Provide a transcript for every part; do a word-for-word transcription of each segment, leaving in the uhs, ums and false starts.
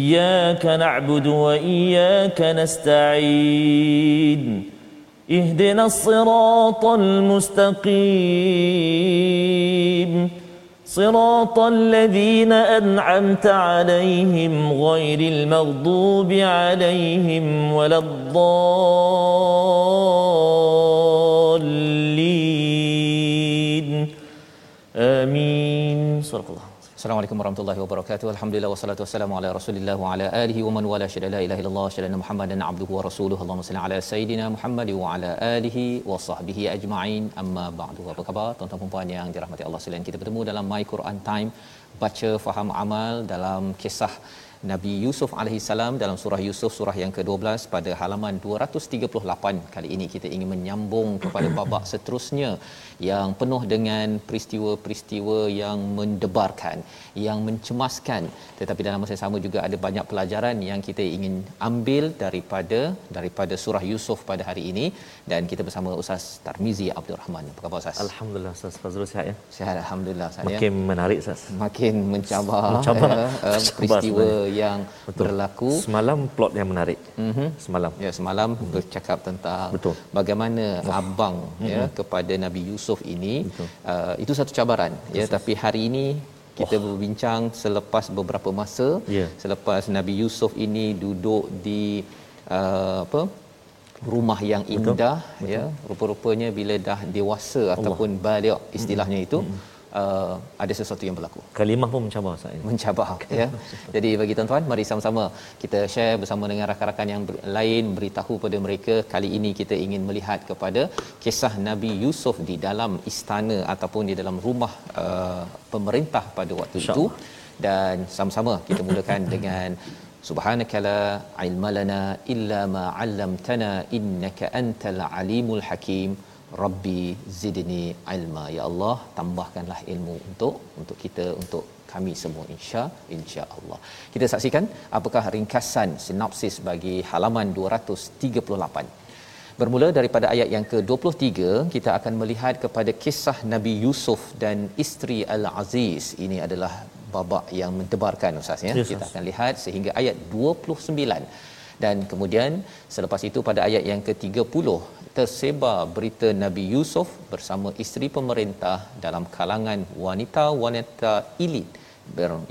إياك نعبد وإياك نستعين اهدنا الصراط المستقيم صراط الذين أنعمت عليهم غير المغضوب عليهم ولا الضالين آمين صدق الله. Assalamualaikum warahmatullahi wabarakatuh. Alhamdulillah wassalatu wassalamu ala Rasulillah wa ala alihi wa man wala syada la ilaha illallah syada Muhammadan abduhu wa rasuluhu. Allahumma salli ala sayidina Muhammad wa ala alihi wa sahbihi ajma'in. Amma ba'du. Apa khabar tuan-tuan dan puan yang dirahmati Allah sekalian? Kita bertemu dalam My Quran Time, baca faham amal dalam kisah Nabi Yusuf alaihi salam dalam surah Yusuf, surah yang ke-dua belas pada halaman dua ratus tiga puluh lapan. Kali ini kita ingin menyambung kepada babak seterusnya yang penuh dengan peristiwa-peristiwa yang mendebarkan, yang mencemaskan, tetapi dalam masa yang sama juga ada banyak pelajaran yang kita ingin ambil daripada daripada surah Yusuf pada hari ini. Dan kita bersama Ustaz Tarmizi Abdul Rahman. Apa khabar Ustaz? Alhamdulillah Ustaz Fazrul, sihat ya? Sihat alhamdulillah Ustaz. Makin ya? menarik Ustaz. Makin mencabar, mencabar. Ya, uh, peristiwa mencabar yang betul berlaku. Semalam plot yang menarik. Mhm. Semalam. Ya, semalam mm-hmm. bercakap tentang betul bagaimana oh. abang mm-hmm. ya kepada Nabi Yusuf ini uh, itu satu cabaran betul. ya, tapi hari ini kita oh. berbincang selepas beberapa masa yeah. selepas Nabi Yusuf ini duduk di uh, apa? rumah yang indah betul. Betul. ya. Rupa-rupanya bila dah dewasa Allah. ataupun baligh istilahnya mm-hmm. itu mm-hmm. Uh, ada sesuatu yang berlaku. Kalimah pun mencabar saya. Mencabar Kalimah ya. Mencabar. Jadi bagi tuan-tuan, mari sama-sama kita share bersama dengan rakan-rakan yang ber- lain, beritahu pada mereka. Kali ini kita ingin melihat kepada kisah Nabi Yusuf di dalam istana ataupun di dalam rumah uh, pemerintah pada waktu Insya itu. Dan sama-sama kita mulakan dengan subhanakala ilmalana illa ma 'allamtana innaka antal alimul hakim. Rabbi zidni ilma. Ya Allah, tambahkanlah ilmu untuk untuk kita, untuk kami semua insya insya-Allah. Kita saksikan apakah ringkasan sinopsis bagi halaman dua ratus tiga puluh lapan. Bermula daripada ayat yang ke-dua puluh tiga, kita akan melihat kepada kisah Nabi Yusuf dan isteri Al-Aziz. Ini adalah babak yang mendebarkan Ustaz ya. Yes, kita akan lihat sehingga ayat dua puluh sembilan. Dan kemudian selepas itu pada ayat yang ke-tiga puluh tersebar berita Nabi Yusuf bersama isteri pemerintah dalam kalangan wanita-wanita elit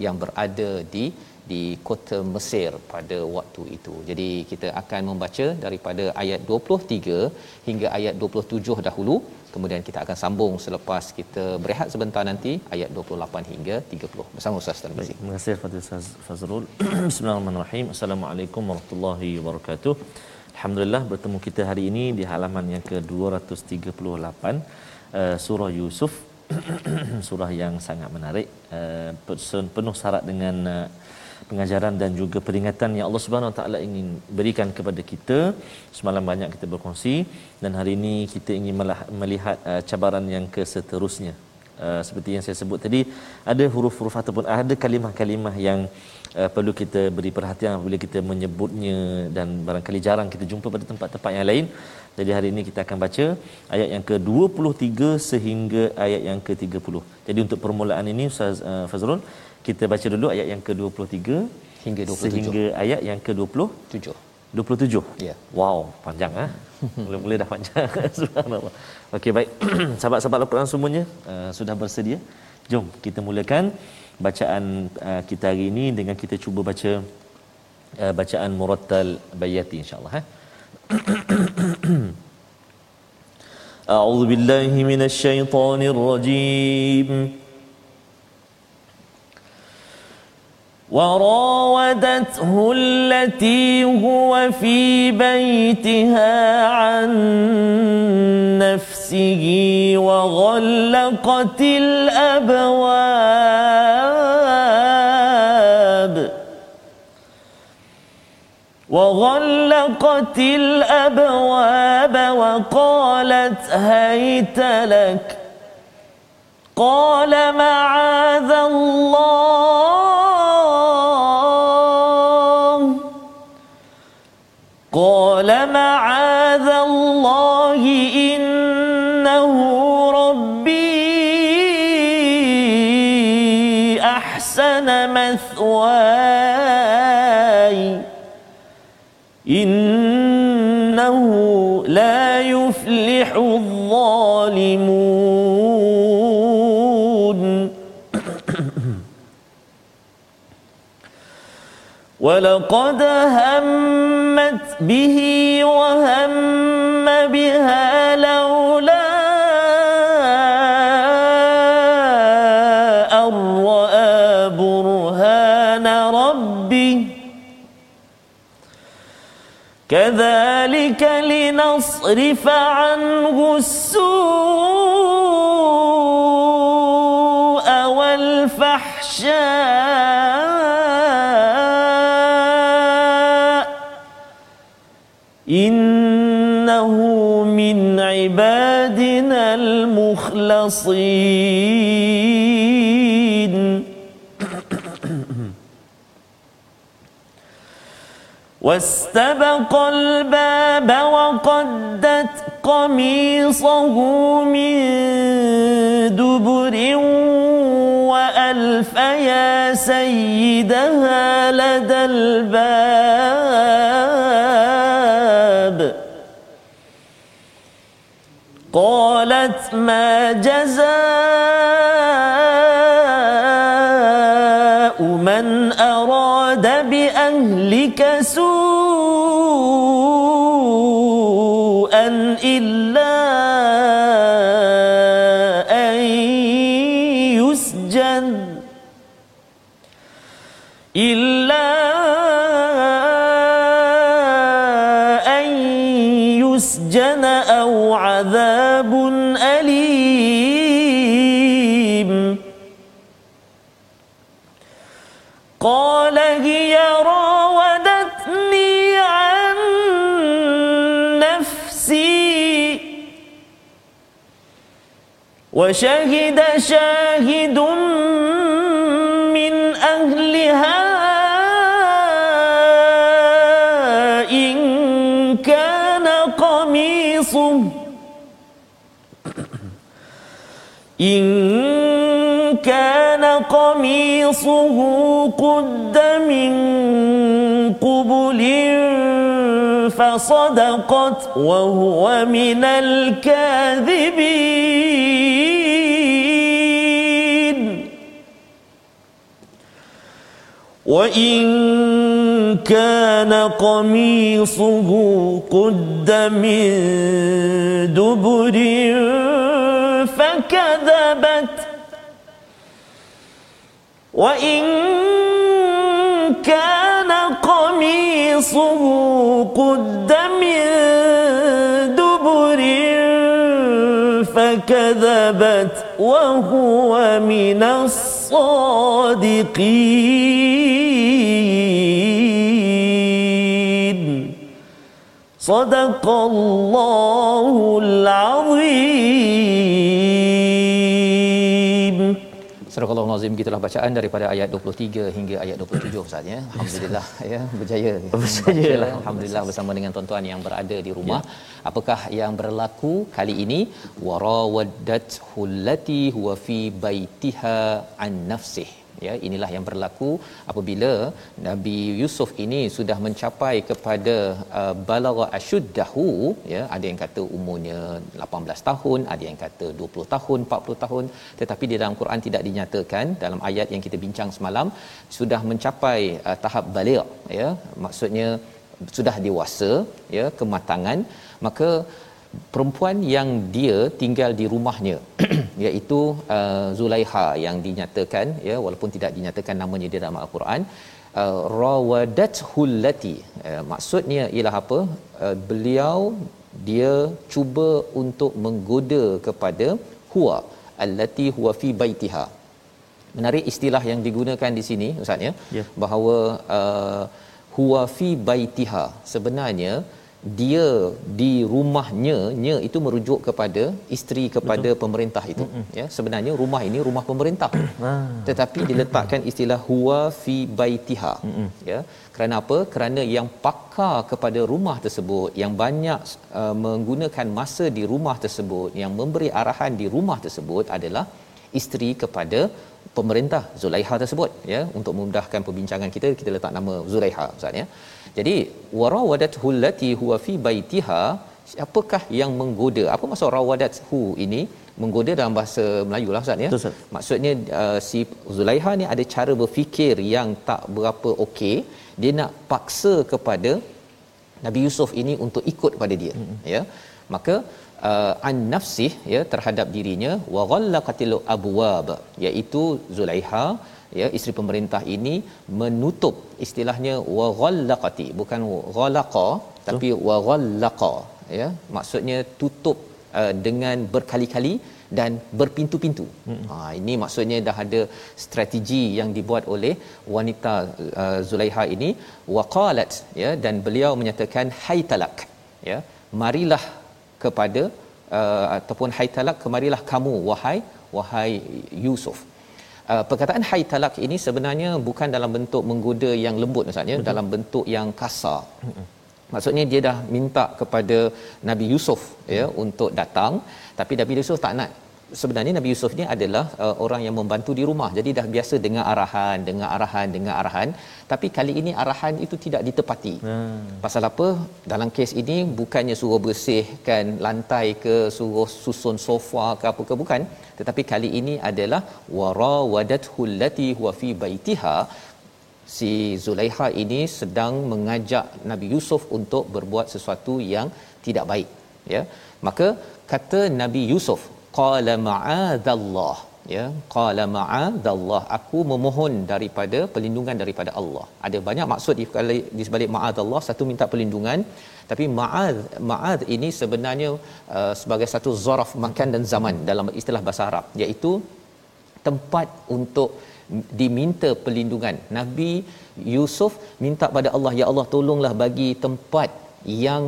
yang berada di di kota Mesir pada waktu itu. Jadi kita akan membaca daripada ayat dua puluh tiga hingga ayat dua puluh tujuh dahulu, kemudian kita akan sambung selepas kita berehat sebentar nanti ayat dua puluh lapan hingga tiga puluh bersama Ustaz Tarmizi. Terima kasih kepada Ustaz Fazrul. Bismillahirrahmanirrahim. Assalamualaikum warahmatullahi wabarakatuh. Alhamdulillah bertemu kita hari ini di halaman yang ke-dua ratus tiga puluh lapan uh, surah Yusuf. Surah yang sangat menarik, uh, penuh syarat dengan uh, pengajaran dan juga peringatan yang Allah Subhanahu Wa Taala ingin berikan kepada kita. Semalam banyak kita berkongsi dan hari ini kita ingin melihat uh, cabaran yang keseterusnya. Uh, seperti yang saya sebut tadi, ada huruf-huruf ataupun ada kalimah-kalimah yang uh, perlu kita beri perhatian apabila kita menyebutnya dan barangkali jarang kita jumpa pada tempat-tempat yang lain. Jadi hari ini kita akan baca ayat yang ke-dua puluh tiga sehingga ayat yang ke-tiga puluh. Jadi untuk permulaan ini Ustaz uh, Fazrul, kita baca dulu ayat yang ke-dua puluh tiga hingga dua puluh tujuh sehingga ayat yang ke-dua puluh tujuh. dua puluh tujuh. Ya. Wow, panjang ah. Mula-mula dah panjang. Subhanallah. Okey, baik. Sahabat-sahabat Al-Quran semuanya uh, sudah bersedia? Jom kita mulakan bacaan uh, kita hari ini dengan kita cuba baca uh, bacaan murattal bayati insya-Allah eh. A'udzu billahi minasy syaithanir rajim. وراودته التي هو في بيتها عن نفسه وغلقت الأبواب وغلقت الأبواب وقالت هيت لك قال معاذ الله قال معاذ الله إنه ربي أحسن مثواي إنه لا يفلح الظالمون وَلَقَدْ هَمَّتْ بِهِ وَهَمَّ بِهَا لَوْلَا أَن رَأَى بُرْهَانَ رَبِّهِ كَذَلِكَ لِنَصْرِفَ عَنْهُ السُّوءَ وَالْفَحْشَاءَ إِنَّهُ مِنْ عِبَادِنَا الْمُخْلَصِينَ وَاسْتَبَقَ الْبَابَ وَقَدَّتْ قَمِيصَهُ مِنْ دُبُرٍ وَأَلْفَ يَا سَيِّدَهَا لَدَى الْبَابِ قالت ما جزاء من أراد بأهلك سوءا إلا أن يسجن إلا أن يسجن أو عذاب أليم قال هي راودتني عن نفسي وشهد شاهد من أهلها إن كان قميصه إن كان قميصه قد من قبل فصدقت وهو من الكاذبين وإن كان قميصه قد من دبر فكذبت وإن كان قميصه قد من دبر فكذبت وهو من الصادقين صدق الله العظيم. Surah Al-Azim, gitulah bacaan daripada ayat dua puluh tiga hingga ayat dua puluh tujuh Ustaz ya. Alhamdulillah ya, berjaya. Berjaya alhamdulillah bersama dengan tuan-tuan yang berada di rumah. Ya. Apakah yang berlaku kali ini? Warawaddathu allati huwa fi baitiha an nafsih. Ya, inilah yang berlaku apabila Nabi Yusuf ini sudah mencapai kepada uh, balagha asyuddahu ya, ada yang kata umurnya lapan belas tahun, ada yang kata dua puluh tahun, empat puluh tahun, tetapi di dalam Quran tidak dinyatakan. Dalam ayat yang kita bincang semalam sudah mencapai uh, tahap baligh ya, maksudnya sudah dewasa ya, kematangan. Maka perempuan yang dia tinggal di rumahnya iaitu uh, Zulaikha yang dinyatakan ya, walaupun tidak dinyatakan namanya di dalam al-Quran, uh, rawadathu allati uh, maksudnya ialah apa, uh, beliau dia cuba untuk menggoda kepada huwa allati huwa fi baitiha. Menarik istilah yang digunakan di sini Ustaz ya, yeah. bahawa uh, huwa fi baitiha, sebenarnya dia di rumahnya, nya itu merujuk kepada isteri, kepada Betul. pemerintah itu. Mm-mm. Ya, sebenarnya rumah ini rumah pemerintah. Tetapi diletakkan istilah huwa fi baitiha. Mm-mm. Ya, kerana apa? Kerana yang pakar kepada rumah tersebut, yang banyak uh, menggunakan masa di rumah tersebut, yang memberi arahan di rumah tersebut adalah isteri kepada pemerintah Zulaikha tersebut, ya. Untuk memudahkan perbincangan kita, kita letak nama Zulaikha, ustaz, ya. Jadi warawadathu allati huwa fi baitiha, siapakah yang menggoda? Apa maksud rawadathu ini? Menggoda dalam bahasa Melayulah, ustaz, ya. Betul. Maksudnya uh, si Zulaikha ni ada cara berfikir yang tak berapa okey, dia nak paksa kepada Nabi Yusuf ini untuk ikut pada dia, mm-hmm. ya. Maka Uh, an nafsih, ya, terhadap dirinya, wa ghallaqatil abwab, iaitu Zulaikha, ya, isteri pemerintah ini menutup, istilahnya wa ghallaqati, bukan ghalaqa, tapi wa ghallaqa, ya, maksudnya tutup uh, dengan berkali-kali dan berpintu-pintu. Hmm. Ha, ini maksudnya dah ada strategi yang dibuat oleh wanita uh, Zulaikha ini. Wa qalat, ya, dan beliau menyatakan haytalak, ya, marilah kepada uh, ataupun hai talak, kemarilah kamu wahai wahai Yusuf. Uh, perkataan hai talak ini sebenarnya bukan dalam bentuk menggoda yang lembut, maksudnya Betul. dalam bentuk yang kasar. Mm-hmm. Maksudnya dia dah minta kepada Nabi Yusuf, mm-hmm. ya, untuk datang, tapi Nabi Yusuf tak nak. Sebenarnya Nabi Yusuf ni adalah uh, orang yang membantu di rumah. Jadi dah biasa dengar arahan, dengar arahan, dengar arahan, tapi kali ini arahan itu tidak ditepati. Hmm. Pasal apa? Dalam kes ini bukannya suruh bersihkan lantai ke, suruh susun sofa ke apa ke, bukan, tetapi kali ini adalah warawadathu allati huwa fi baitiha. Si Zulaikha ini sedang mengajak Nabi Yusuf untuk berbuat sesuatu yang tidak baik, ya. Maka kata Nabi Yusuf, qala ma'adallah, ya, qala ma'adallah, aku memohon daripada perlindungan daripada Allah. Ada banyak maksud di, di sebalik ma'adallah. Satu, minta perlindungan, tapi ma'ad ma'ad ini sebenarnya uh, sebagai satu zaraf makan dan zaman dalam istilah bahasa Arab, iaitu tempat untuk diminta perlindungan. Nabi Yusuf minta pada Allah, ya Allah, tolonglah bagi tempat yang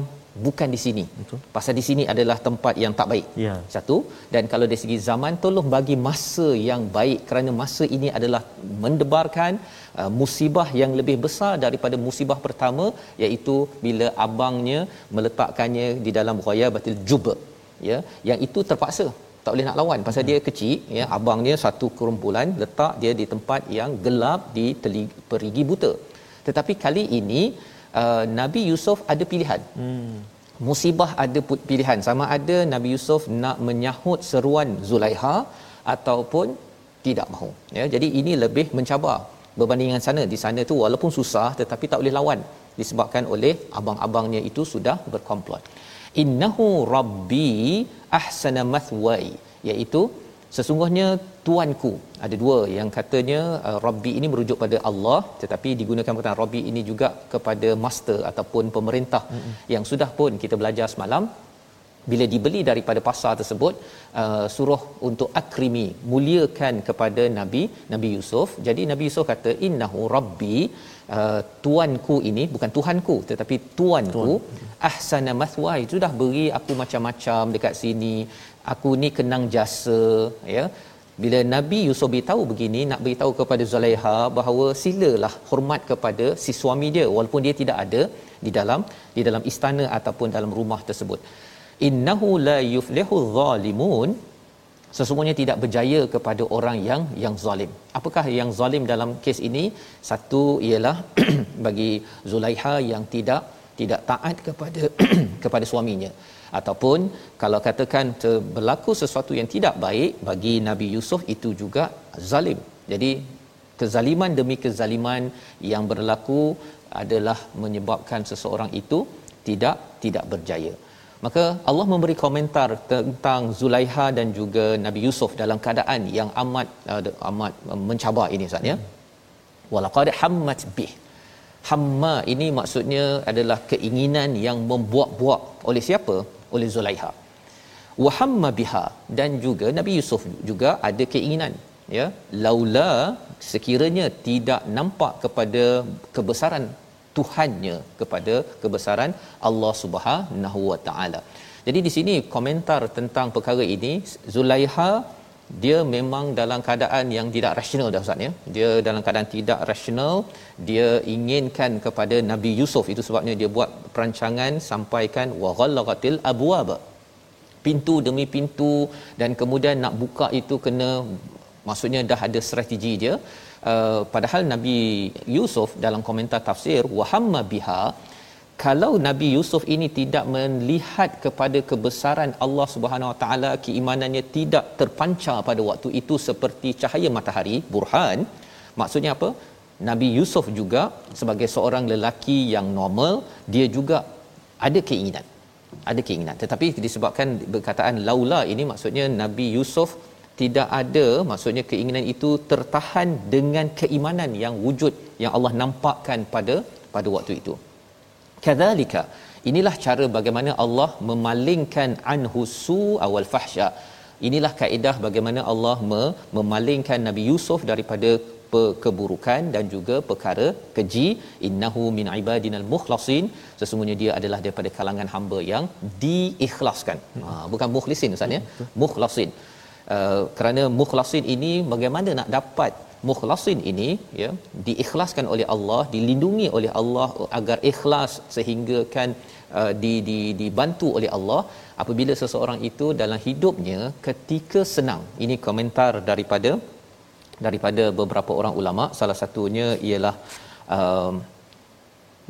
bukan di sini. Betul. Pasal di sini adalah tempat yang tak baik. Ya. Satu, dan kalau dari segi zaman, tolong bagi masa yang baik, kerana masa ini adalah mendebarkan uh, musibah yang lebih besar daripada musibah pertama, iaitu bila abangnya meletakkannya di dalam ghayabatil juba, ya, yang itu terpaksa, tak boleh nak lawan pasal hmm. dia kecil, ya, abangnya satu kerumpulan, letak dia di tempat yang gelap, di teli, perigi buta. Tetapi kali ini Uh, Nabi Yusuf ada pilihan. Hmm. Musibah ada pilihan. Sama ada Nabi Yusuf nak menyahut seruan Zulaikha ataupun tidak mahu. Ya, jadi ini lebih mencabar berbandingan sana. Di sana tu walaupun susah tetapi tak boleh lawan, disebabkan oleh abang-abangnya itu sudah berkomplot. Innahu rabbi ahsana mathwai, iaitu sesungguhnya tuanku. Ada dua yang katanya uh, Rabbi ini merujuk pada Allah, tetapi digunakan perkataan Rabbi ini juga kepada master ataupun pemerintah, mm-hmm. yang sudah pun kita belajar semalam, bila dibeli daripada pasar tersebut, uh, suruh untuk akrimi, muliakan kepada Nabi Nabi Yusuf. Jadi Nabi Yusuf kata innahu rabbi, uh, tuanku ini, bukan Tuhanku tetapi tuanku, Tuan. ahsana mathwai, sudah beri aku macam-macam dekat sini, aku ni kenang jasa, ya. Bila Nabi Yusuf beritahu begini, nak beritahu kepada Zulaikha bahawa silalah hormat kepada si suami dia walaupun dia tidak ada di dalam di dalam istana ataupun dalam rumah tersebut. Innahu la yuflihu zalimun, sesungguhnya tidak berjaya kepada orang yang yang zalim. Apakah yang zalim dalam kes ini? Satu ialah bagi Zulaikha yang tidak tidak taat kepada kepada suaminya, ataupun kalau katakan berlaku sesuatu yang tidak baik bagi Nabi Yusuf, itu juga zalim. Jadi kezaliman demi kezaliman yang berlaku adalah menyebabkan seseorang itu tidak tidak berjaya. Maka Allah memberi komentar tentang Zulaikha dan juga Nabi Yusuf dalam keadaan yang amat amat mencabar ini, ustaz, ya. Walaqad hammat bih. Hamma ini maksudnya adalah keinginan yang membuak-buak. Oleh siapa? Oleh Zulaikha. Wa hamma biha, dan juga Nabi Yusuf juga ada keinginan, ya, laula, sekiranya tidak nampak kepada kebesaran Tuhannya kepada kebesaran Allah Subhanahu Wa Taala. Jadi di sini komentar tentang perkara ini, Zulaikha dia memang dalam keadaan yang tidak rasional dah Ustaz ya. Dia dalam keadaan tidak rasional, dia inginkan kepada Nabi Yusuf, itu sebabnya dia buat perancangan sampaikan wa ghallaqatil abwab, pintu demi pintu, dan kemudian nak buka itu kena, maksudnya dah ada strategi dia. Uh, padahal Nabi Yusuf dalam komentar tafsir wa hamma biha, kalau Nabi Yusuf ini tidak melihat kepada kebesaran Allah Subhanahu Wa Taala, keimanannya tidak terpancar pada waktu itu seperti cahaya matahari, burhan. Maksudnya apa? Nabi Yusuf juga sebagai seorang lelaki yang normal, dia juga ada keinginan. Ada keinginan. Tetapi disebabkan perkataan laula ini, maksudnya Nabi Yusuf tidak ada, maksudnya keinginan itu tertahan dengan keimanan yang wujud yang Allah nampakkan pada pada waktu itu. Kadzalika, inilah cara bagaimana Allah memalingkan anhusu awal fahsya. Inilah kaedah bagaimana Allah memalingkan Nabi Yusuf daripada keburukan dan juga perkara keji. Innahu min ibadinal mukhlasin, sesungguhnya dia adalah daripada kalangan hamba yang diikhlaskan. Ha, bukan mukhlisin Ustaz ya, mukhlasin. Uh, kerana mukhlasin ini, bagaimana nak dapat mukhlasin ini ya, diikhlaskan oleh Allah, dilindungi oleh Allah agar ikhlas sehingga kan uh, di di dibantu oleh Allah apabila seseorang itu dalam hidupnya ketika senang. Ini komentar daripada daripada beberapa orang ulama, salah satunya ialah um,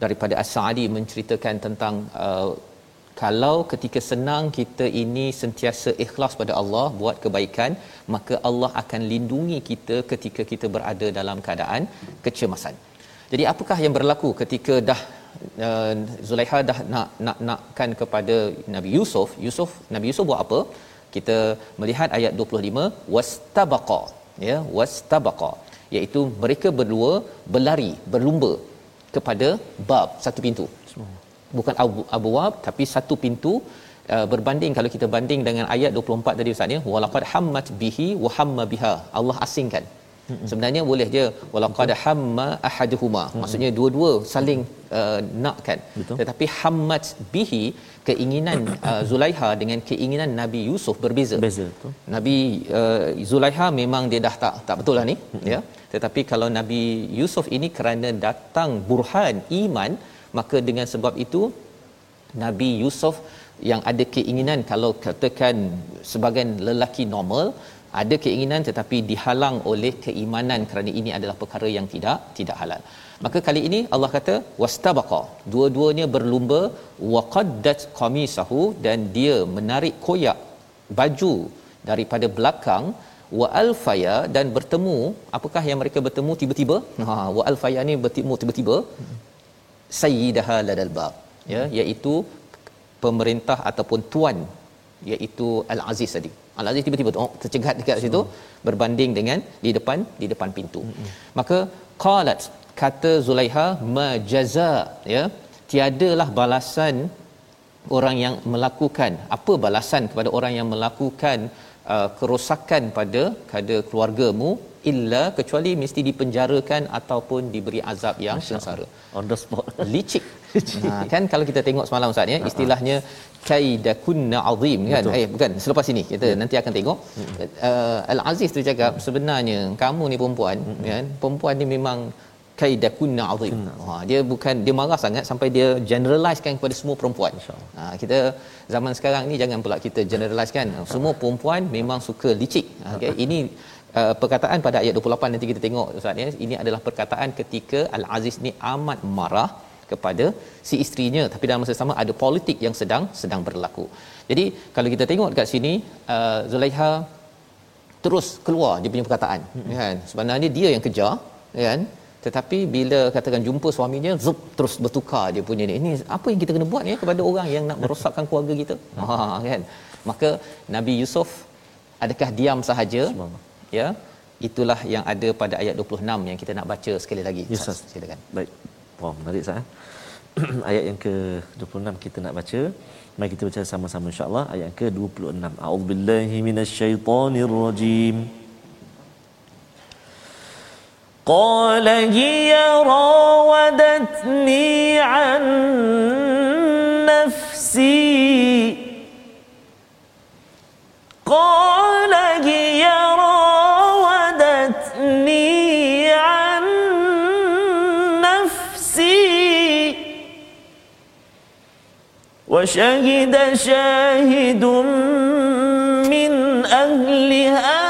daripada As-Sa'di menceritakan tentang uh, kalau ketika senang kita ini sentiasa ikhlas pada Allah, buat kebaikan, maka Allah akan lindungi kita ketika kita berada dalam keadaan kecemasan. Jadi apakah yang berlaku ketika dah uh, Zulaikha dah nak nak nakkan kepada Nabi Yusuf? Yusuf Nabi Yusuf buat apa? Kita melihat ayat dua puluh lima, wastabaqa ya, wastabaqa, iaitu mereka berdua berlari, berlumba kepada bab, satu pintu. Bukan abwab tapi satu pintu. Uh, berbanding, kalau kita banding dengan ayat dua puluh empat tadi Ustaz ya, walaqad hammat bihi wa hamma biha, Allah asingkan. Mm-hmm. Sebenarnya boleh je walaqad hamma ahaduhuma, mm-hmm, maksudnya dua-dua saling uh, nakkan. Betul. Tetapi hammat bihi, keinginan uh, Zulaikha dengan keinginan Nabi Yusuf berbeza. Beza, betul. Nabi uh, Zulaikha memang dia dah tak tak betul lah ni, mm-hmm, ya. Tetapi kalau Nabi Yusuf ini kerana datang burhan iman, maka dengan sebab itu Nabi Yusuf yang ada keinginan, kalau katakan sebagai lelaki normal ada keinginan tetapi dihalang oleh keimanan kerana ini adalah perkara yang tidak tidak halal. Maka kali ini Allah kata wastabaqa, dua-duanya berlumba, waqaddat qamisahu, dan dia menarik koyak baju daripada belakang, wa alfaya, dan bertemu. Apakah yang mereka bertemu tiba-tiba? Ha, wa alfaya ni bertemu tiba-tiba, sayyidaha ladal bab ya, iaitu pemerintah ataupun tuan, iaitu al-Aziz tadi. Al-Aziz tiba-tiba oh, tercegat dekat situ, berbanding dengan di depan di depan pintu. Mm-hmm. Maka qalat, kata Zulaikha, majaza ya, tiadalah balasan orang yang melakukan, apa balasan kepada orang yang melakukan uh, kerosakan pada pada keluargamu, illa, kecuali mesti dipenjarakan ataupun diberi azab yang sengsara. On the spot. Licik. Ha, kan kalau kita tengok semalam Ustaz ya, istilahnya kaidakunna azim kan. Betul. Eh bukan, selepas ini kita ya, nanti akan tengok. Uh, Al-Aziz tu cakap sebenarnya kamu ni perempuan, mm-hmm, kan. Perempuan ni memang kaidakunna azim. Ha, dia bukan, dia marah sangat sampai dia generalisekan kepada semua perempuan. Ha, kita zaman sekarang ni jangan pula kita generalisekan. Semua perempuan memang suka licik. Okey, ini Uh, perkataan pada ayat dua puluh lapan nanti kita tengok Ustaz ya. Ini adalah perkataan ketika Al-Aziz ni amat marah kepada si isterinya, tapi dalam masa sama ada politik yang sedang sedang berlaku. Jadi kalau kita tengok dekat sini, uh, Zulaikha terus keluar dia punya perkataan, mm-hmm, kan. Sebenarnya dia yang kejar kan, tetapi bila katakan jumpa suaminya, zup, terus bertukar dia punya ni. Ini apa yang kita kena buat ya kepada orang yang nak merosakkan keluarga kita? Ha kan. Maka Nabi Yusuf adakah diam sahaja? Subhanallah. Ya, itulah yang ada pada ayat dua puluh enam yang kita nak baca sekali lagi. Yes, Ustaz, silakan. Baik. Wah, menarik Ustaz. Ayat yang ke dua puluh enam kita nak baca. Mari kita baca sama-sama insya-Allah, ayat yang ke dua puluh enam. A'udzubillahi minasyaitonirrajim. Qala hiya rawadat أغنتني عن نفسي قال هي راودتني عن نفسي وشهد شاهد من أهلها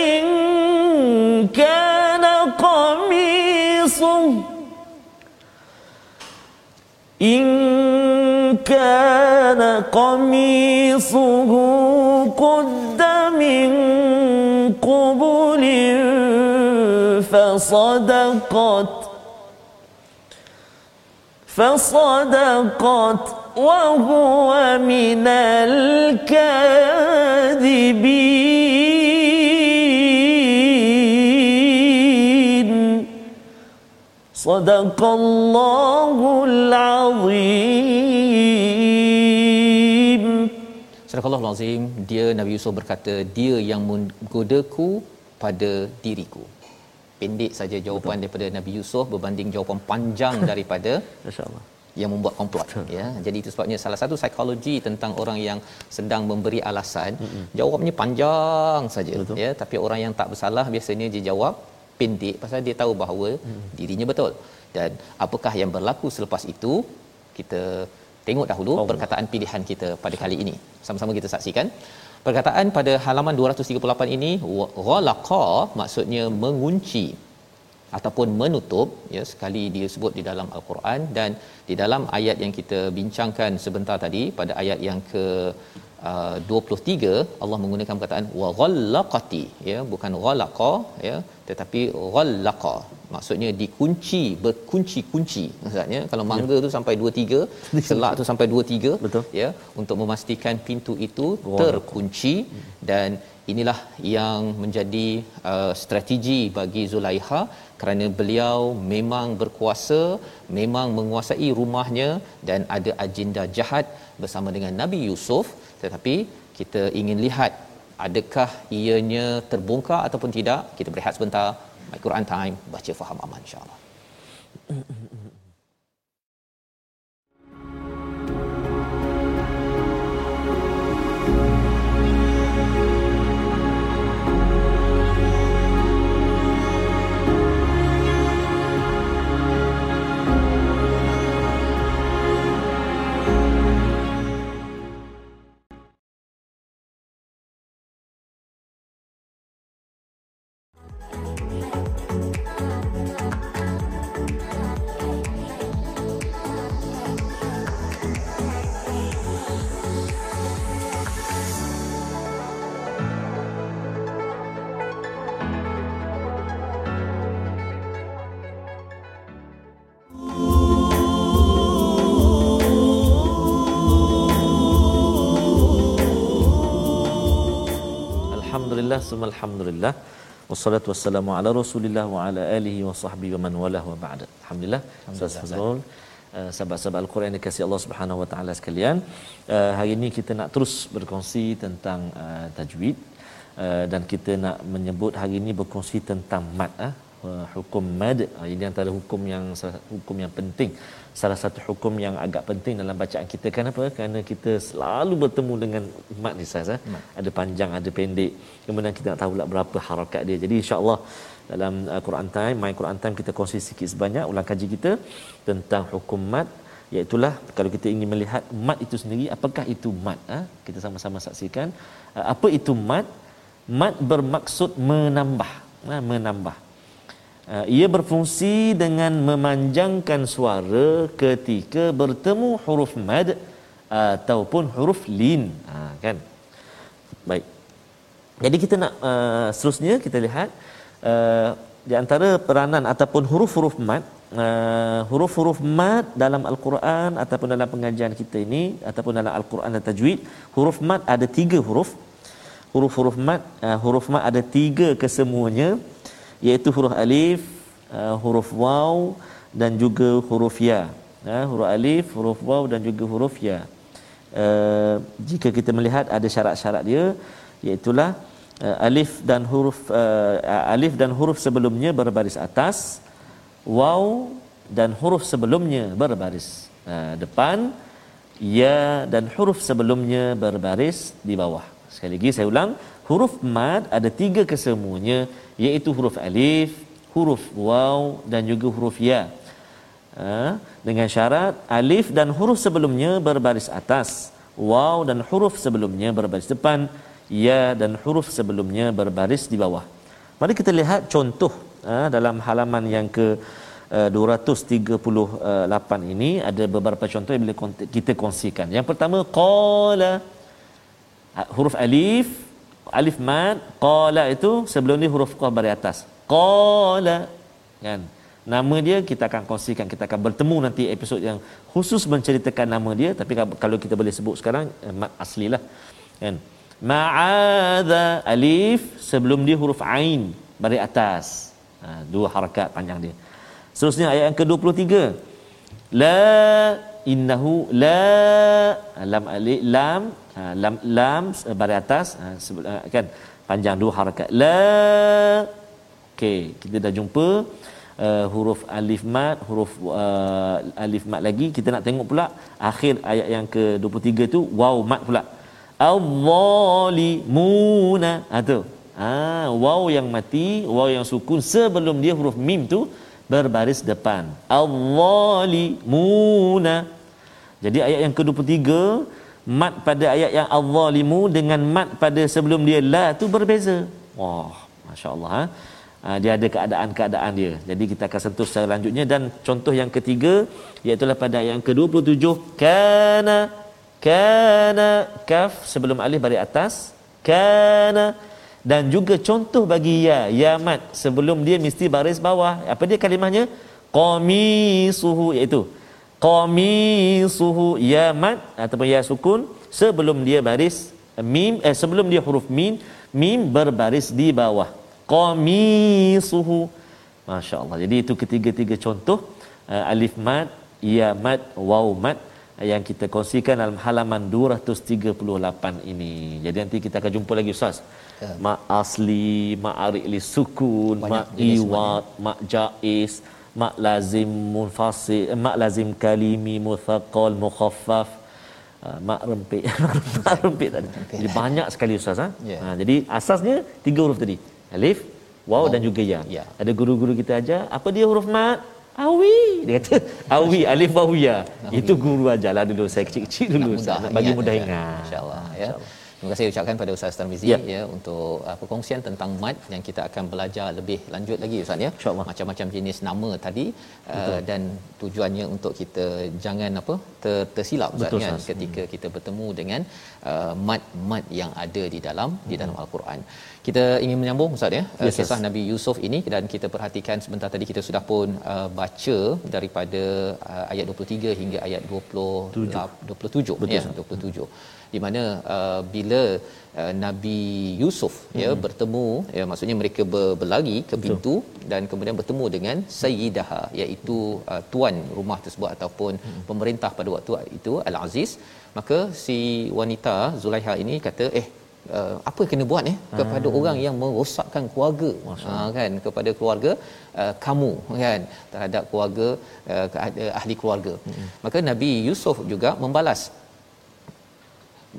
إن كان قميصه قد من قبل فصدقت فصدقت وهو من الكاذبين صدق الله العظيم. Surah Al-Azim. Dia Nabi Yusuf berkata, dia yang menggodaku pada diriku. Pendek saja jawapan Betul. daripada Nabi Yusuf berbanding jawapan panjang daripada insya-Allah yang membuat komplot ya. Jadi itu sebabnya salah satu psikologi tentang orang yang sedang memberi alasan, mm-hmm. jawapannya panjang saja Betul. ya, tapi orang yang tak bersalah biasanya dia jawab pendek pasal dia tahu bahawa mm-hmm. dirinya betul. Dan apakah yang berlaku selepas itu, kita tengok dahulu oh. perkataan pilihan kita pada kali ini. Sama-sama kita saksikan perkataan pada halaman dua ratus tiga puluh lapan ini. Ghalaqa maksudnya mengunci ataupun menutup ya, sekali dia sebut di dalam al-Quran. Dan di dalam ayat yang kita bincangkan sebentar tadi, pada ayat yang ke uh, dua puluh tiga, Allah menggunakan perkataan wa ghallaqati ya, bukan ghalaqa ya, tetapi ghallaqa maksudnya dikunci, berkunci-kunci. Maksudnya kalau mangga ya. tu sampai dua tiga, selak tu sampai dua tiga Betul. ya, untuk memastikan pintu itu wow. terkunci. Dan inilah yang menjadi uh, strategi bagi Zulaikha, kerana beliau memang berkuasa, memang menguasai rumahnya dan ada agenda jahat bersama dengan Nabi Yusuf. Tetapi kita ingin lihat adakah ianya terbongkar ataupun tidak. Kita berehat sebentar. My Quran Time, baca faham aman insya-Allah. Alhamdulillah, alhamdulillah. Wassalatu wassalamu ala Rasulillah wa ala alihi wa sahbihi wa man wala wa ba'd. Alhamdulillah. Ustaz Fazrul, uh, sahabat-sahabat Al-Quran yang dikasihi Allah Subhanahu wa taala sekalian. Uh, hari ini kita nak terus berkongsi tentang uh, tajwid uh, dan kita nak menyebut hari ini berkongsi tentang mad ah. Uh, hukum mad. Uh, ini antara hukum yang hukum yang penting. Salah satu hukum yang agak penting dalam bacaan kita. Kenapa? Kerana kita selalu bertemu dengan mad ni Ustaz. Ada panjang, ada pendek. Kemudian kita nak tahu pula berapa harakat dia. Jadi insya-Allah dalam uh, Quran Time, My Quran Time, kita kongsi sikit sebanyak ulang kaji kita tentang hukum mad, iaitu lah kalau kita ingin melihat mad itu sendiri, apakah itu mad? Ha? Kita sama-sama saksikan uh, apa itu mad. Mad bermaksud menambah. Ha, menambah. Ia berfungsi dengan memanjangkan suara ketika bertemu huruf mad ataupun huruf lin, ha, kan. Baik. Jadi kita nak uh, seterusnya kita lihat uh, di antara peranan ataupun huruf-huruf mad, uh, huruf-huruf mad dalam al-Quran ataupun dalam pengajian kita ini ataupun dalam al-Quran dan tajwid. Huruf mad ada tiga huruf. Huruf-huruf mad, uh, huruf mad ada tiga kesemuanya, iaitu huruf alif, uh, huruf waw dan juga huruf ya. Ha, huruf alif, huruf waw dan juga huruf ya. Uh, jika kita melihat ada syarat-syarat dia, iaitu lah uh, alif dan huruf uh, alif dan huruf sebelumnya berbaris atas, waw dan huruf sebelumnya berbaris nah, depan, ya dan huruf sebelumnya berbaris di bawah. Sekali lagi saya ulang, huruf mad ada tiga kesemuanya, iaitu huruf alif, huruf waw dan juga huruf ya. Ha, dengan syarat alif dan huruf sebelumnya berbaris atas, waw dan huruf sebelumnya berbaris depan, ya dan huruf sebelumnya berbaris di bawah. Mari kita lihat contoh ha, dalam halaman yang ke uh, dua ratus tiga puluh lapan ini ada beberapa contoh yang boleh kita kongsikan. Yang pertama, qala, huruf alif, alif mad, qala itu sebelum ni huruf qaf baris atas, qala kan. Nama dia kita akan kongsikan, kita akan bertemu nanti episod yang khusus menceritakan nama dia, tapi kalau kita boleh sebut sekarang mad aslilah kan. Ma'adha, alif sebelum dia huruf ain baris atas, ha, dua harakat panjang dia. Seterusnya ayat yang ke dua puluh tiga, la, innahu, la, lam alif lam, ha, lam lam baris atas, ha, sebelum, kan panjang dua harakat, la. Okey, kita dah jumpa Uh, huruf alif mad, huruf uh, alif mad lagi. Kita nak tengok pula akhir ayat yang ke dua puluh tiga tu waw mad pula, al-zalimuna, ha tu, ha waw yang mati, waw yang sukun sebelum dia huruf mim tu berbaris depan, al-zalimuna. Jadi ayat yang ke dua puluh tiga mad pada ayat yang al-zalimu dengan mad pada sebelum dia la tu berbeza. Wah, masya-Allah, ha? Dia ada keadaan-keadaan dia. Jadi kita akan sentuh secara lanjutnya. Dan contoh yang ketiga iaitu pada yang ke dua puluh tujuh, kana, kana, kaf sebelum alif baris atas, kana. Dan juga contoh bagi ya, ya mad sebelum dia mesti baris bawah. Apa dia kalimahnya? Qamisuhu, iaitu qamisuhu, ya mad ataupun ya sukun sebelum dia baris mim, eh, sebelum dia huruf mim, mim berbaris di bawah, qamisuhu. Masya-Allah. Jadi itu ketiga-tiga contoh uh, alif mad, ya mad, waw mad uh, yang kita kongsikan dalam halaman dua ratus tiga puluh lapan ini. Jadi nanti kita akan jumpa lagi ustaz. Ya. Ma asli, ma arif li sukun, ma iwat, ma jaiz, ma lazim munfasil, ma lazim kalimi muthaqqal mukhaffaf, Uh, mak rempit, mak rempit tadi. Jadi banyak sekali ustaz ha? Yeah. Ha, jadi asasnya tiga huruf tadi, alif, waw dan juga ya. Ya. Ada guru-guru kita ajar, apa dia huruf mad? Awi. Dia kata awi, alif, waw, ya. Itu guru ajarlah dulu saya kecil-kecil dulu mudah, ustaz, bagi ya, mudah ingat. Insya-Allah ya. Insya Allah. Terima kasih ucapkan pada Ustaz Tarmizi ya, ya untuk uh, perkongsian tentang mad yang kita akan belajar lebih lanjut lagi ustaz ya. Macam-macam jenis nama tadi uh, dan tujuannya untuk kita jangan apa ter- tersilap ustaz ya ketika hmm. kita bertemu dengan uh, mad-mad yang ada di dalam hmm. di dalam al-Quran. Kita ingin menyambung ustaz ya yes, kisah yes. Nabi Yusuf ini, dan kita perhatikan sebentar tadi kita sudah pun uh, baca daripada uh, ayat dua puluh tiga hingga ayat dua puluh tujuh betul, ya dua puluh tujuh di mana uh, bila uh, Nabi Yusuf hmm. ya bertemu ya, maksudnya mereka berlari ke pintu betul. Dan kemudian bertemu dengan sayyidaha iaitu uh, tuan rumah tersebut ataupun hmm. pemerintah pada waktu itu, al-Aziz. Maka si wanita Zulaikha ini kata eh Uh, apa kena buat eh kepada hmm. orang yang merosakkan keluarga ha, kan kepada keluarga uh, kamu kan terhadap keluarga uh, ahli keluarga hmm. Maka Nabi Yusuf juga membalas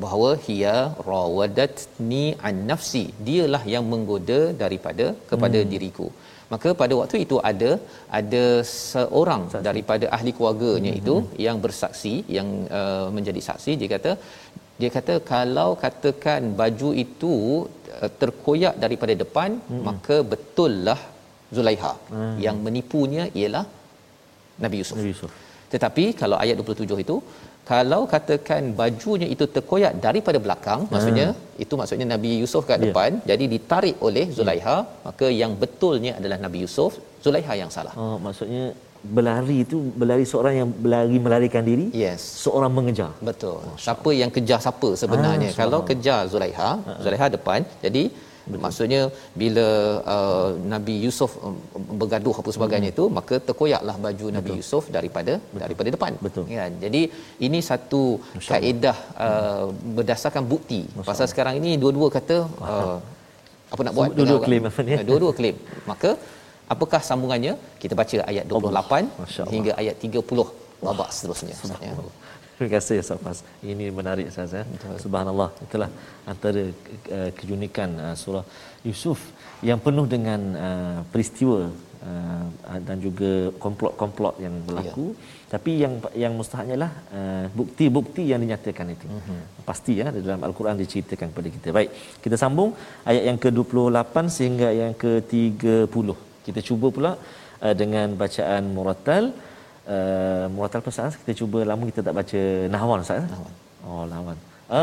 bahawa hiya rawadatni an nafsi, dialah yang menggoda daripada kepada hmm. diriku. Maka pada waktu itu ada ada seorang saksi daripada ahli keluarganya hmm. itu yang bersaksi, yang uh, menjadi saksi. Dia kata dia kata kalau katakan baju itu uh, terkoyak daripada depan hmm. maka betullah Zulaikha hmm. yang menipunya ialah Nabi Yusuf. Nabi Yusuf. Tetapi kalau ayat dua puluh tujuh itu kalau katakan bajunya itu terkoyak daripada belakang hmm. maksudnya itu maksudnya Nabi Yusuf kat yeah. depan, jadi ditarik oleh Zulaikha yeah. maka yang betulnya adalah Nabi Yusuf, Zulaikha yang salah. Oh, maksudnya berlari itu berlari seorang yang berlari melarikan diri, yes. seorang mengejar. Betul. Oh, siapa yang kejar siapa sebenarnya? Ah, kalau kejar Zulaikha, ah, Zulaikha depan. Jadi betul. Maksudnya bila uh, Nabi Yusuf um, bergaduh apa sebagainya hmm. itu, maka terkoyaklah baju betul. Nabi Yusuf daripada betul. daripada depan. Betul. Kan? Jadi ini satu Masya kaedah uh, berdasarkan bukti. Masya Pasal Allah. Sekarang ini dua-dua kata uh, apa nak buat? Dua-dua klaim apa ni? Dua-dua klaim. Maka Apakah sambungannya? Kita baca ayat dua puluh lapan hingga ayat tiga puluh babak seterusnya. Subhanallah. Terima kasih Ustaz Faz. Ini menarik Ustaz ya. Subhanallah. Itulah antara uh, keunikan uh, surah Yusuf yang penuh dengan uh, peristiwa uh, dan juga komplot-komplot yang berlaku, ya. Tapi yang yang mustahaknya ialah uh, bukti-bukti yang dinyatakan itu. Mm-hmm. Pasti ya, dalam al-Quran diceritakan kepada kita. Baik, kita sambung ayat yang ke-dua puluh lapan sehingga yang ke-tiga puluh. Kita cuba pula uh, dengan bacaan murattal. Uh, murattal pasal kita cuba lama kita tak baca nahwan Ustaz. Nahwan. Oh, nahwan. Ah,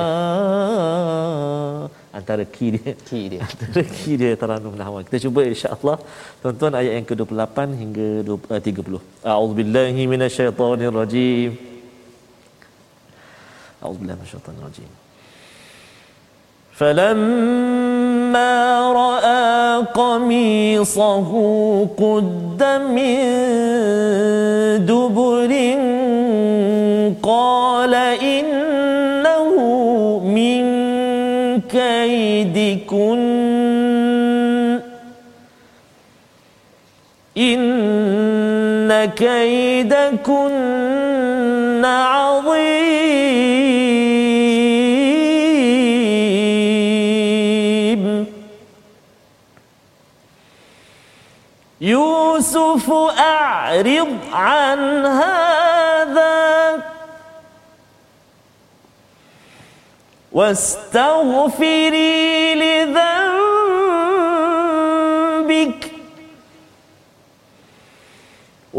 ah, antara key dia, key dia. Antara key dia taranum nahwan. Kita cuba insya-Allah tonton ayat yang ke-dua puluh lapan hingga tiga puluh. A'udzubillahi minasyaitonirrajim. A'udzubillahi minasyaitonirrajim. فَلَمَّا رَأَى قَمِيصَهُ قُدَّ مِنْ دُبُرٍ قَالَ إِنَّهُ مِنْ كَيْدِكُنَّ إِنَّ كَيْدَكُنَّ عَظِيمٌ يوسف أعرض عن هذا واستغفري لذنبك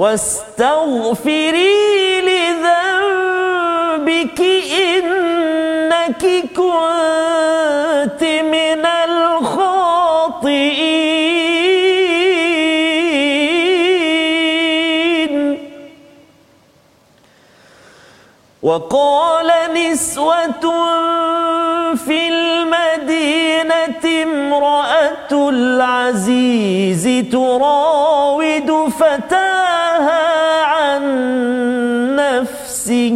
واستغفري لذنبك إنك كنت من الخاطئين وقال نسوة في المدينة امرأة العزيز تراود فتاها عن نفسه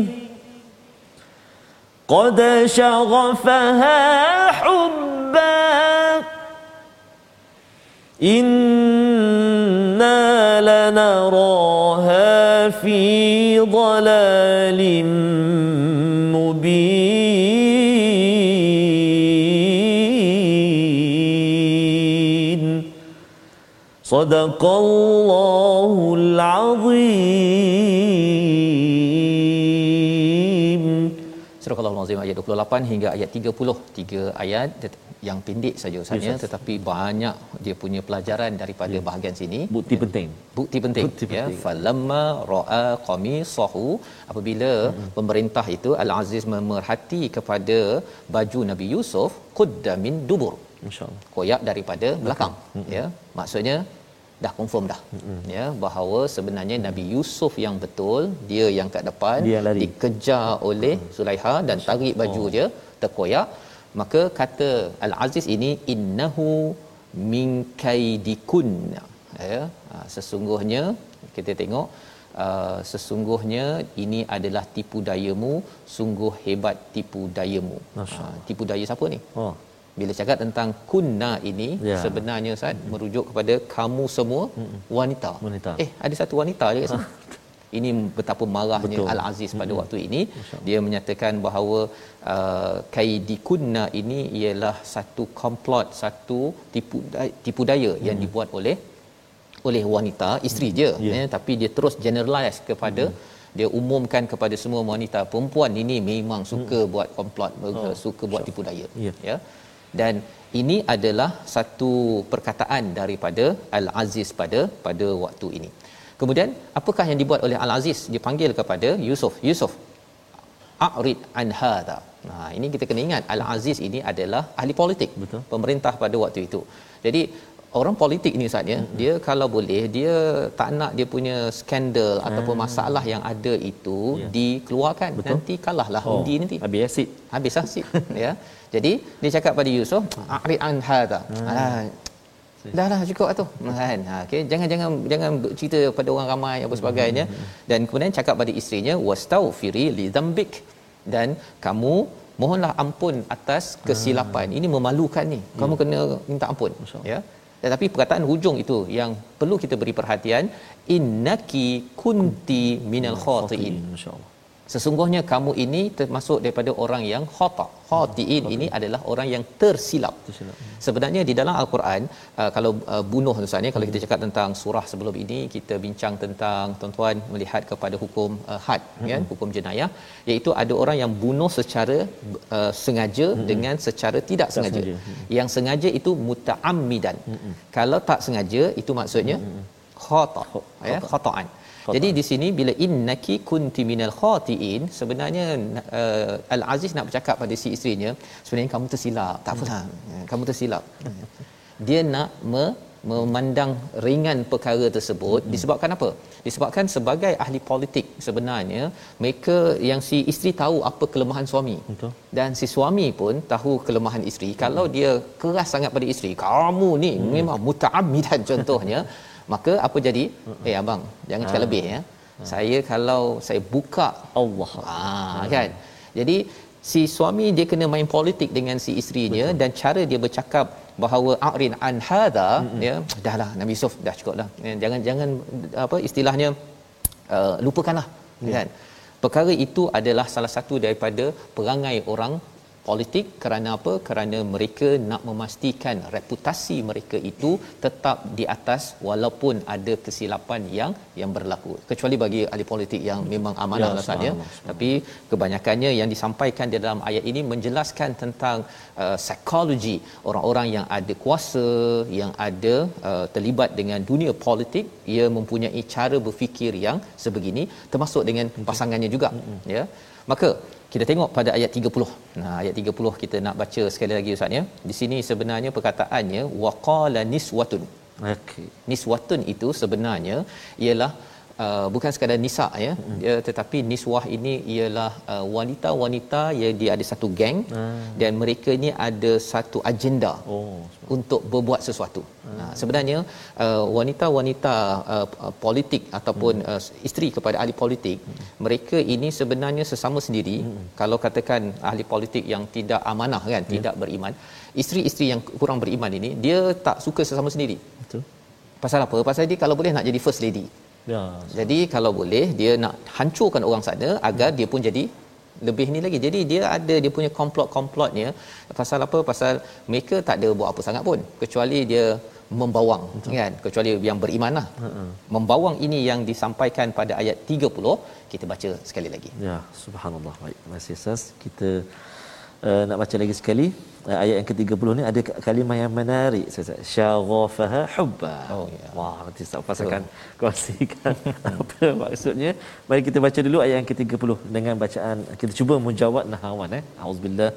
قد شغفها حبا إنا لنراها في ضلال مبين صدق الله العظيم. Surah Al-Azim ayat dua puluh lapan hingga ayat tiga puluh. Tiga ayat yang pendek saja usahanya, yes, tetapi banyak dia punya pelajaran daripada yes. bahagian sini. Bukti ya. penting. Bukti penting. Bukti ya. Falamma ra'a qamisahu, apabila mm-hmm. pemerintah itu Al-Aziz memerhati kepada baju Nabi Yusuf qudda min dubur. Insya-Allah. Koyak daripada belakang. Mm-hmm. Ya. Maksudnya dah confirm dah. Mm-hmm. Ya, bahawa sebenarnya Nabi Yusuf yang betul, dia yang kat depan, dia dikejar oleh mm-hmm. Zulaikha dan tarik baju oh. dia terkoyak. Maka kata Al-Aziz ini innahu min kaidikun, ya, sesungguhnya kita tengok uh, sesungguhnya ini adalah tipu dayamu, sungguh hebat tipu dayamu. Uh, tipu daya siapa ni? Oh. Bila cakap tentang kunna ini ya. sebenarnya Ustaz mm-hmm. merujuk kepada kamu semua mm-hmm. wanita. wanita. Eh ada satu wanita je kat sini. Ini betapa marahnya Betul. Al-Aziz pada mm-hmm. waktu ini. Dia menyatakan bahawa uh, kaidikunna ini ialah satu komplot, satu tipu daya, tipu daya mm-hmm. yang dibuat oleh oleh wanita, isteri mm-hmm. je yeah. eh, tapi dia terus generalize kepada mm-hmm. dia umumkan kepada semua wanita. Perempuan ini memang suka mm-hmm. buat komplot, oh, suka buat tipu daya yeah. ya. Dan ini adalah satu perkataan daripada Al-Aziz pada pada waktu ini. Kemudian apakah yang dibuat oleh Al-Aziz? Dia panggil kepada Yusuf. Yusuf, a'rid an hadha. Ha, ini kita kena ingat Al-Aziz ini adalah ahli politik, betul, pemerintah pada waktu itu. Jadi orang politik ni Ustaz ya, mm-hmm. dia kalau boleh dia tak nak dia punya skandal ah. ataupun masalah yang ada itu yeah. dikeluarkan. Betul. Nanti kalahlah oh. undi nanti. Habis asid. Habis asid ya. Jadi dia cakap pada Yusuf, a'rid an hadha. Mm. Ha, dah dah cukup lah tu kan. Ha okey, jangan jangan jangan cerita pada orang ramai apa sebagainya. Dan kemudian cakap pada isterinya wastaghfiri li dzambik, dan kamu mohonlah ampun atas kesilapan. Ini memalukan ni. Kamu kena minta ampun. Ya. Tetapi perkataan hujung itu yang perlu kita beri perhatian, innaki kunti minal khatiin. Insya-Allah. Sesungguhnya kamu ini termasuk daripada orang yang khata. Khatiin ini adalah orang yang tersilap. tersilap. Sebenarnya di dalam al-Quran, uh, kalau uh, bunuh misalnya, kalau kita cakap tentang surah sebelum ini, kita bincang tentang tuan-tuan melihat kepada hukum uh, had, hmm. kan, hukum jenayah, iaitu ada orang yang bunuh secara uh, sengaja hmm. dengan secara tidak sengaja. sengaja. Hmm. Yang sengaja itu muta'ammidan. Hmm. Kalau tak sengaja itu maksudnya hmm. khata, khata. ya, khataan. Jadi di sini bila innaki kunti minal khatiin, sebenarnya uh, Al-Aziz nak bercakap pada si isterinya, sebenarnya kamu tersilap, tak apalah, hmm. kamu tersilap. Hmm. Dia nak me- memandang ringan perkara tersebut. hmm. Disebabkan apa? Disebabkan sebagai ahli politik sebenarnya mereka yang si isteri tahu apa kelemahan suami. Betul. Dan si suami pun tahu kelemahan isteri. Hmm. Kalau dia keras sangat pada isteri, kamu ni hmm. memang muta'ammidan contohnya, maka apa jadi? Uh-uh. Eh abang, jangan cakap uh. lebih ya. Uh. Saya kalau saya buka Allah. Ah uh. kan. Jadi si suami dia kena main politik dengan si isterinya. Betul. Dan cara dia bercakap bahawa a'rin an hadha, mm-hmm. ya, dahlah Nabi Yusuf dah cukup dah. Jangan jangan apa istilahnya uh, lupakanlah yeah. kan. Perkara itu adalah salah satu daripada perangai orang politik. Kerana apa? Kerana mereka nak memastikan reputasi mereka itu tetap di atas walaupun ada kesilapan yang yang berlaku. Kecuali bagi ahli politik yang memang amanah ya, rasanya. Tapi kebanyakannya yang disampaikan di dalam ayat ini menjelaskan tentang uh, psikologi orang-orang yang ada kuasa, yang ada uh, terlibat dengan dunia politik. Ia mempunyai cara berfikir yang sebegini, termasuk dengan pasangannya juga. Mm-hmm. Ya. Maka kita tengok pada ayat tiga puluh. Nah, ayat tiga puluh kita nak baca sekali lagi Ustaz ya. Di sini sebenarnya perkataannya waqala niswatun. Okey. Niswatun itu sebenarnya ialah uh, bukan sekadar nisa ya. Mm-hmm. Ya, tetapi niswah ini ialah uh, wanita-wanita yang dia ada satu geng mm. dan mereka ni ada satu agenda oh, untuk berbuat sesuatu. Mm. Nah, sebenarnya uh, wanita-wanita uh, politik ataupun mm. uh, isteri kepada ahli politik, mm. mereka ini sebenarnya sesama sendiri. Mm. Kalau katakan ahli politik yang tidak amanah kan, yeah. tidak beriman, isteri-isteri yang kurang beriman ini dia tak suka sesama sendiri. Betul. Pasal apa? Pasal dia kalau boleh nak jadi first lady. Ya. Jadi kalau boleh dia nak hancurkan orang sana agar dia pun jadi lebih ni lagi. Jadi dia ada dia punya komplot-komplotnya. Pasal apa? Pasal mereka tak ada buat apa sangat pun kecuali dia membawang. Betul. Kan, kecuali yang berimanlah. Uh-huh. Membawang ini yang disampaikan pada ayat tiga puluh. Kita baca sekali lagi. Ya, subhanallah. Baik, terima kasih Ustaz. Kita uh, nak baca lagi sekali uh, ayat yang ke tiga puluh ni ada kalimah yang menarik Ustaz. Syaghafaha hubba. Oh ya. Wah, nanti Ustaz pasakan kongsikan apa maksudnya. Mari kita baca dulu ayat yang ke tiga puluh dengan bacaan kita cuba menjawab nahawan eh. Auzubillah.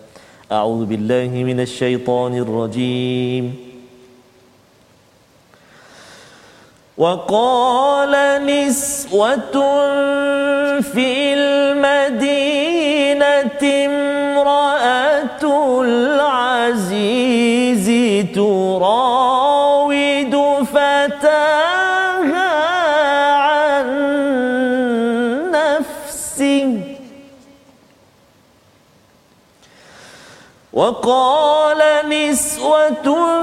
Auzubillahi minasyaitonirrajim. Wa qala niswatun fil madinati Raudatul Aziz turawid fataha an nafsi wa qala niswatun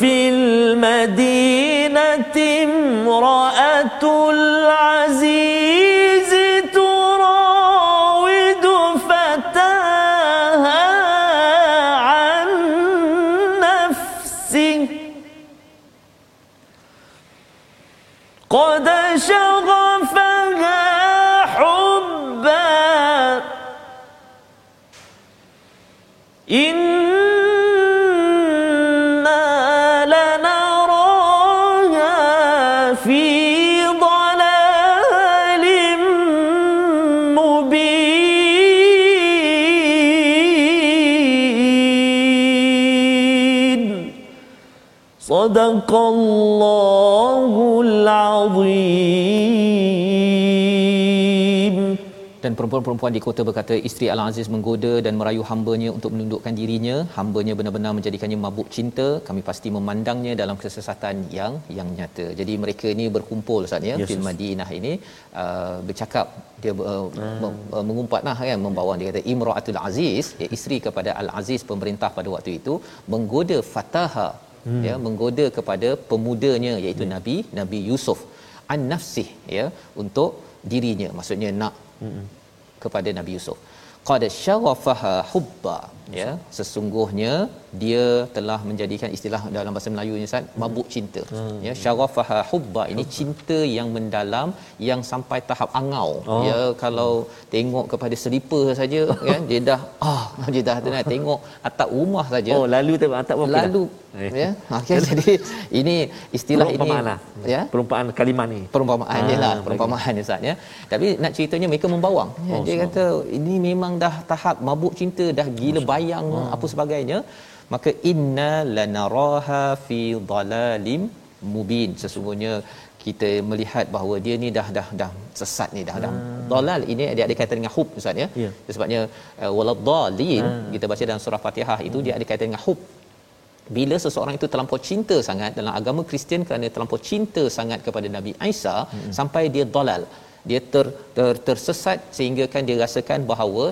fil madinati Raudatul Aziz قد شغفها حبا إنا لنراها في ضلال مبين صدق الله العظيم. Dan perempuan-perempuan di kota berkata, isteri Al-Aziz menggoda dan merayu hamba-Nya untuk menundukkan dirinya. Hamba-Nya benar-benar menjadikannya mabuk cinta. Kami pasti memandangnya dalam kesesatan yang yang nyata. Jadi mereka ini berkumpul Ustaz ya, yes, di Madinah ini uh, bercakap dia uh, hmm. mengumpatlah kan, membawang. Dia kata Imra'atul Aziz, ya, isteri kepada Al-Aziz pemerintah pada waktu itu, menggoda fataha hmm. ya, menggoda kepada pemudanya iaitu hmm. Nabi Nabi Yusuf an nafsih, ya, untuk dirinya, maksudnya nak hmm. kepada Nabi Yusuf. Qad syarafaha hubba, ya, sesungguhnya dia telah menjadikan, istilah dalam bahasa Melayunya Ustaz, mabuk cinta, hmm. ya, syarafaha hubba ini cinta yang mendalam yang sampai tahap angau, oh. ya, kalau tengok kepada selipar saja kan dia dah ah dia dah nak tengok atap rumah saja, oh lalu tengok atap rumah lalu dah. ya okay, jadi ini istilah ini lah. ya perumpamaan kalimah ni perumpamaan ah, jelah perumpamaan Ustaz, ya, tapi nak ceritanya mereka membawang, ya, oh, dia so. kata ini memang dah tahap mabuk cinta, dah gila bayang hmm. apa sebagainya. Maka inna lanaraha fi dhalalim mubin, sesungguhnya kita melihat bahawa dia ni dah dah dah sesat ni dah dah hmm. dalal ini dia ada kaitan dengan hub Ustaz, ya, yeah. sebabnya uh, waladhalin hmm. kita baca dalam surah Fatihah itu hmm. dia ada kaitan dengan hub. Bila seseorang itu terlampau cinta sangat dalam agama Kristian, kerana terlampau cinta sangat kepada Nabi Isa hmm. sampai dia dalal, dia ter, ter, tersesat sehingga kan dia rasakan bahawa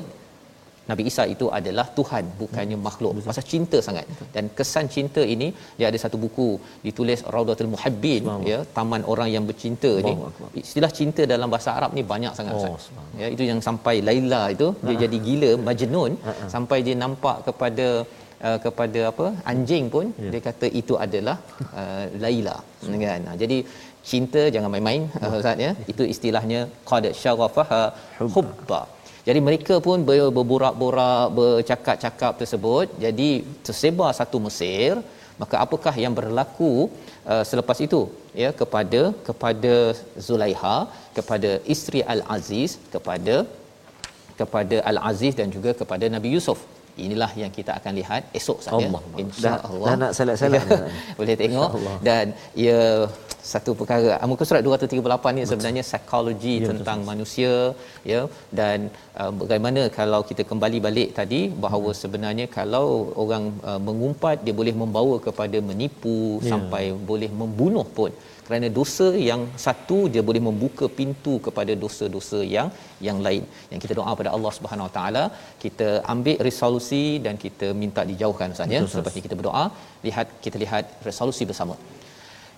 Nabi Isa itu adalah Tuhan, bukannya makhluk. Pasal cinta sangat. Dan kesan cinta ini, dia ada satu buku ditulis Raudatul Muhabbin, wow. ya, taman orang yang bercinta, wow. ni. Istilah cinta dalam bahasa Arab ni banyak sangat. Oh, ya, itu yang sampai Laila itu dia uh-huh. jadi gila, Majnun, uh-huh. sampai dia nampak kepada uh, kepada apa? anjing pun yeah. dia kata itu adalah uh, Laila, so. kan. Jadi cinta jangan main-main uh, Ustaz, ya. Itu istilahnya qad syarafaha hubba. Jadi mereka pun berborak-borak, bercakap-cakap tersebut, jadi tersebar satu Mesir. Maka apakah yang berlaku uh, selepas itu, ya, kepada kepada Zulaikha, kepada isteri al-Aziz, kepada kepada al-Aziz dan juga kepada Nabi Yusuf. Inilah yang kita akan lihat esok saja, insya-Allah. Dah nak salat-salat boleh tengok. Dan ia satu perkara, muka surat dua ratus tiga puluh lapan ni sebenarnya psikologi ya, tentang betul. manusia, ya, dan uh, bagaimana kalau kita kembali balik tadi bahawa hmm. sebenarnya kalau orang uh, mengumpat, dia boleh membawa kepada menipu, ya. sampai boleh membunuh pun. Kerana dosa yang satu dia boleh membuka pintu kepada dosa-dosa yang yang lain. Yang kita doa pada Allah Subhanahu Wa Taala, kita ambil resolusi dan kita minta dijauhkan Ustaz, ya. Selepas ni kita berdoa, lihat kita lihat resolusi bersama.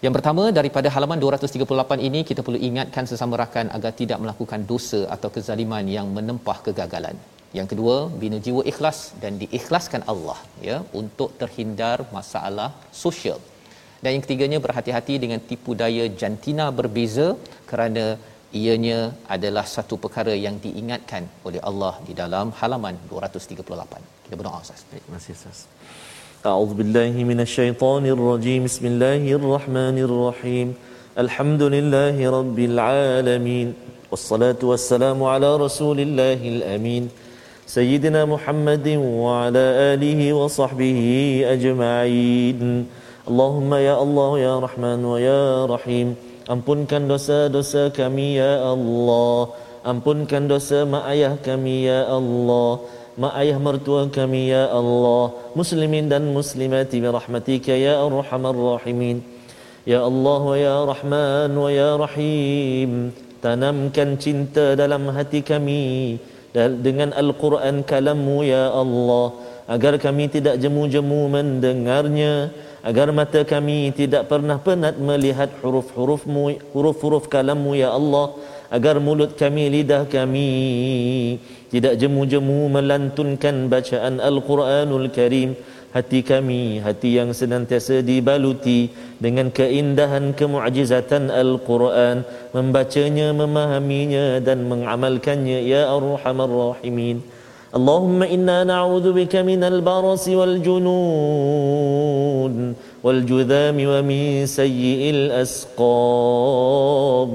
Yang pertama, daripada halaman dua ratus tiga puluh lapan ini, kita perlu ingatkan sesama rakan agar tidak melakukan dosa atau kezaliman yang menempah kegagalan. Yang kedua, bina jiwa ikhlas dan diikhlaskan Allah, ya, untuk terhindar masalah sosial. Dan yang ketiganya, berhati-hati dengan tipu daya jantina berbeza, kerana ianya adalah satu perkara yang diingatkan oleh Allah di dalam halaman dua ratus tiga puluh lapan. Kita berdoa Ustaz. Terima kasih Ustaz. أعوذ بالله من الشيطان الرجيم بسم الله الرحمن الرحيم الحمد لله رب العالمين والصلاة والسلام على رسول الله الأمين سيدنا محمد وعلى آله وصحبه أجمعين اللهم يا الله يا رحمن ويا رحيم ampunkan dosa-dosa kami ya Allah, ampunkan dosa mak ayah kami ya Allah, mak ayah mertua kami ya Allah, muslimin dan muslimati bi rahmatika ya arhamar rahimin. Ya Allah wa ya Rahman wa ya Rahim, tanamkan cinta dalam hati kami dengan Al-Quran kalammu ya Allah, agar kami tidak jemu-jemu mendengarnya, agar mata kami tidak pernah penat melihat huruf-hurufmu, huruf-huruf kalammu ya Allah, agar mulut kami, lidah kami tidak jemu-jemu melantunkan bacaan Al-Quranul Karim. Hati kami, hati yang senantiasa dibaluti dengan keindahan kemu'jizatan Al-Quran, membacanya, memahaminya dan mengamalkannya ya Arhamar Rahimin. Allahumma inna na'udzubika minal barasi wal junun wal judami wa min sayyi'il asqam.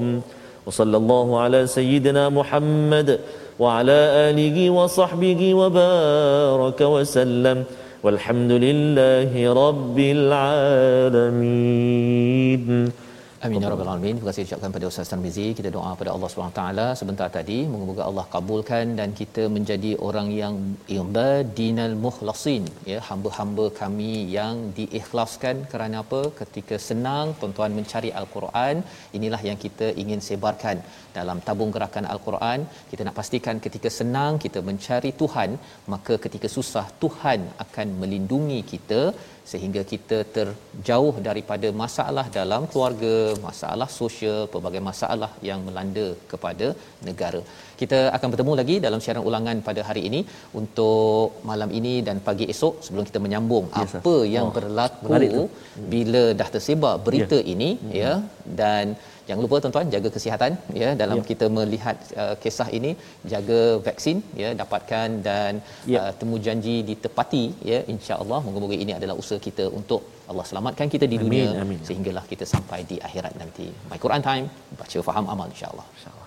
وصلى الله على سيدنا محمد وعلى آله وصحبه وبارك وسلم والحمد لله رب العالمين. Amin ya rabbal alamin. Terima kasih ucapkan pada Ustaz Tarmizi. Kita doa pada Allah Subhanahu taala sebentar tadi, moga-moga Allah kabulkan dan kita menjadi orang yang ibadinal mukhlasin, ya, hamba-hamba kami yang diikhlaskan. Kerana apa? Ketika senang tuan-tuan mencari al-Quran, inilah yang kita ingin sebarkan dalam tabung gerakan al-Quran. Kita nak pastikan ketika senang kita mencari Tuhan, maka ketika susah Tuhan akan melindungi kita sehingga kita terjauh daripada masalah dalam keluarga, masalah sosial, pelbagai masalah yang melanda kepada negara. Kita akan bertemu lagi dalam siaran ulangan pada hari ini untuk malam ini dan pagi esok. Sebelum kita menyambung yes, apa sir. yang oh, berlaku bila dah tersebar berita yeah. ini mm-hmm. ya, dan jangan lupa tuan-tuan jaga kesihatan ya dalam ya. kita melihat uh, kisah ini. Jaga vaksin ya, dapatkan dan ya. uh, temu janji ditepati ya, insya-Allah. Moga-moga ini adalah usaha kita untuk Allah selamatkan kita di amin, dunia amin. sehinggalah kita sampai di akhirat nanti. My Quran Time, baca faham amal insya-Allah.